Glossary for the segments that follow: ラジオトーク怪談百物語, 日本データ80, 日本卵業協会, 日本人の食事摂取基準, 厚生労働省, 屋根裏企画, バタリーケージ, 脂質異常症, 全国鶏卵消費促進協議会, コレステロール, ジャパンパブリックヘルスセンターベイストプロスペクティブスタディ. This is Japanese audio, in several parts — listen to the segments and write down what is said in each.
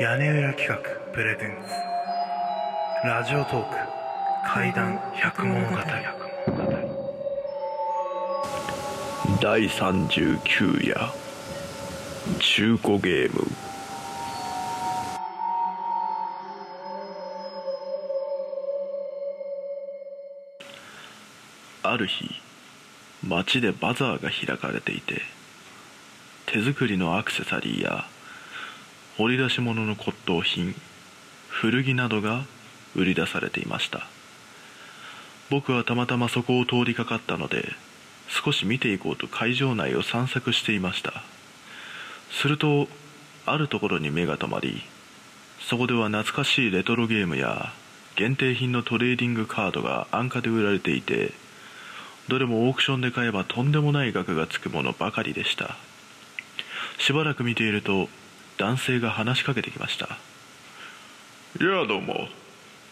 屋根裏企画プレゼンツラジオトーク怪談百物語第39夜中古ゲーム。ある日、街でバザーが開かれていて、手作りのアクセサリーや掘り出し物の骨董品、古着などが売り出されていました。僕はたまたまそこを通りかかったので、少し見ていこうと会場内を散策していました。すると、あるところに目が止まり、そこでは懐かしいレトロゲームや限定品のトレーディングカードが安価で売られていて、どれもオークションで買えばとんでもない額がつくものばかりでした。しばらく見ていると、男性が話しかけてきました。いや、どうも。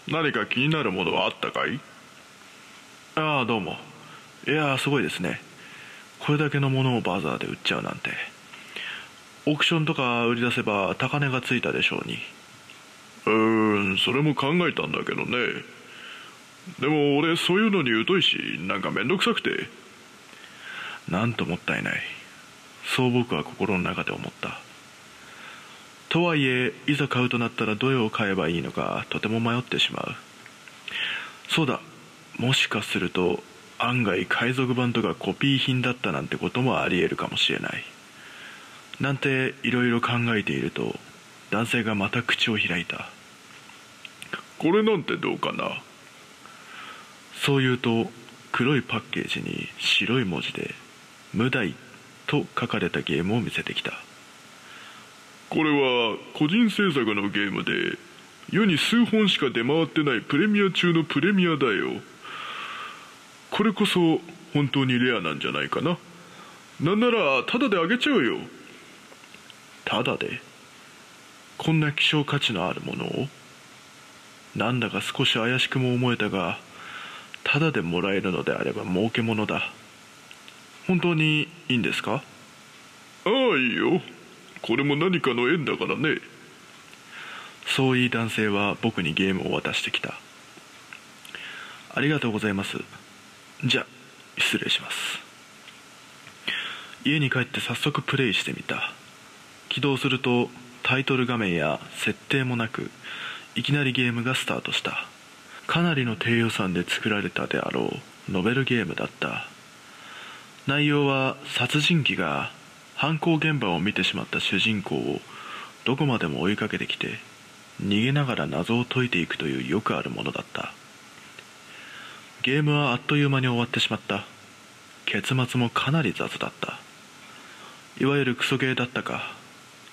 何か気になるものはあったかい？ああ、どうも。いや、すごいですね。これだけのものをバザーで売っちゃうなんて。オークションとか売り出せば高値がついたでしょうに。それも考えたんだけどね。でも俺、そういうのに疎いし、なんかめんどくさくて。なんともったいない。そう僕は心の中で思った。とはいえ、いざ買うとなったらどれを買えばいいのかとても迷ってしまう。そうだ、もしかすると案外海賊版とかコピー品だったなんてこともあり得るかもしれない。なんていろいろ考えていると、男性がまた口を開いた。これなんてどうかな。そう言うと、黒いパッケージに白い文字で「無題」と書かれたゲームを見せてきた。これは個人制作のゲームで、世に数本しか出回ってないプレミア中のプレミアだよ。これこそ本当にレアなんじゃないかな。なんならタダであげちゃうよ。タダで？こんな希少価値のあるものを？なんだか少し怪しくも思えたが、タダでもらえるのであれば儲けものだ。本当にいいんですか？ああ、いいよ。これも何かの縁だからね。そう言い、男性は僕にゲームを渡してきた。ありがとうございます。じゃあ失礼します。家に帰って早速プレイしてみた。起動すると、タイトル画面や設定もなく、いきなりゲームがスタートした。かなりの低予算で作られたであろうノベルゲームだった。内容は、殺人鬼が犯行現場を見てしまった主人公をどこまでも追いかけてきて、逃げながら謎を解いていくというよくあるものだった。ゲームはあっという間に終わってしまった。結末もかなり雑だった。いわゆるクソゲーだったか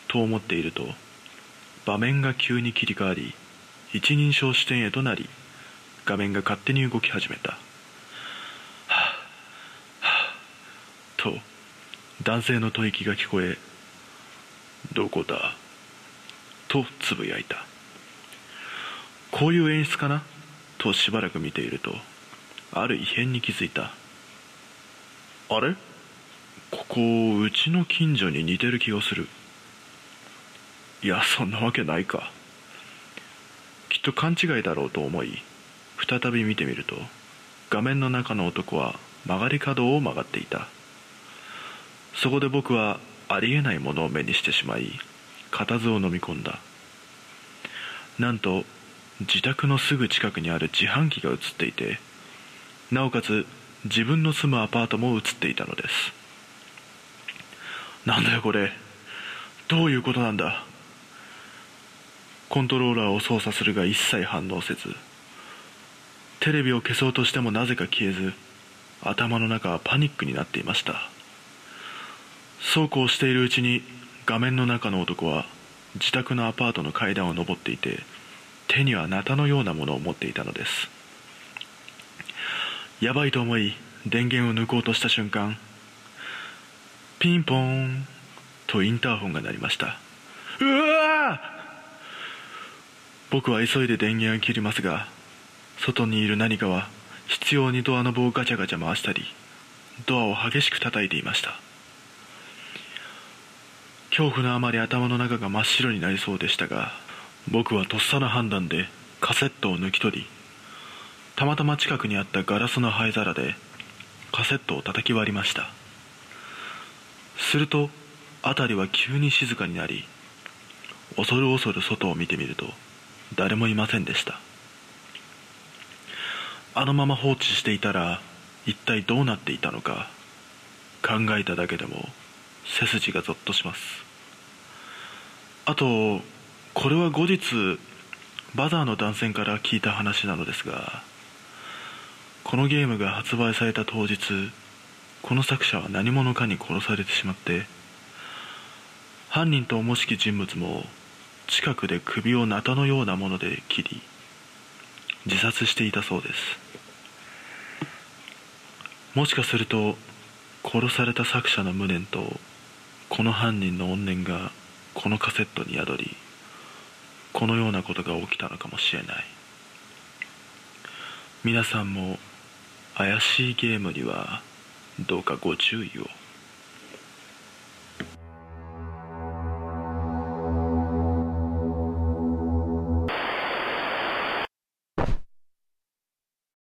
と思っていると、場面が急に切り替わり、一人称視点へとなり、画面が勝手に動き始めた。はぁはぁと男性の吐息が聞こえ、どこだとつぶやいた。こういう演出かなとしばらく見ていると、ある異変に気づいた。あれ？ここ、うちの近所に似てる気がする。いや、そんなわけないか。きっと勘違いだろうと思い、再び見てみると、画面の中の男は曲がり角を曲がっていた。そこで僕はありえないものを目にしてしまい、固唾を飲み込んだ。なんと、自宅のすぐ近くにある自販機が映っていて、なおかつ自分の住むアパートも映っていたのです。なんだよこれ、どういうことなんだ。コントローラーを操作するが一切反応せず、テレビを消そうとしてもなぜか消えず、頭の中はパニックになっていました。そうこうしているうちに、画面の中の男は自宅のアパートの階段を上っていて、手にはナタのようなものを持っていたのです。やばいと思い、電源を抜こうとした瞬間、ピンポーンとインターホンが鳴りました。うわー！僕は急いで電源を切りますが、外にいる何かは執拗にドアノブをガチャガチャ回したり、ドアを激しく叩いていました。恐怖のあまり頭の中が真っ白になりそうでしたが、僕はとっさの判断でカセットを抜き取り、たまたま近くにあったガラスの灰皿でカセットを叩き割りました。すると辺りは急に静かになり、恐る恐る外を見てみると誰もいませんでした。あのまま放置していたら一体どうなっていたのか、考えただけでも背筋がゾッとします。あと、これは後日バザーの男性から聞いた話なのですが、このゲームが発売された当日、この作者は何者かに殺されてしまって、犯人と思しき人物も近くで首をナタのようなもので切り、自殺していたそうです。もしかすると殺された作者の無念とこの犯人の怨念がこのカセットに宿り、このようなことが起きたのかもしれない。皆さんも怪しいゲームにはどうかご注意を。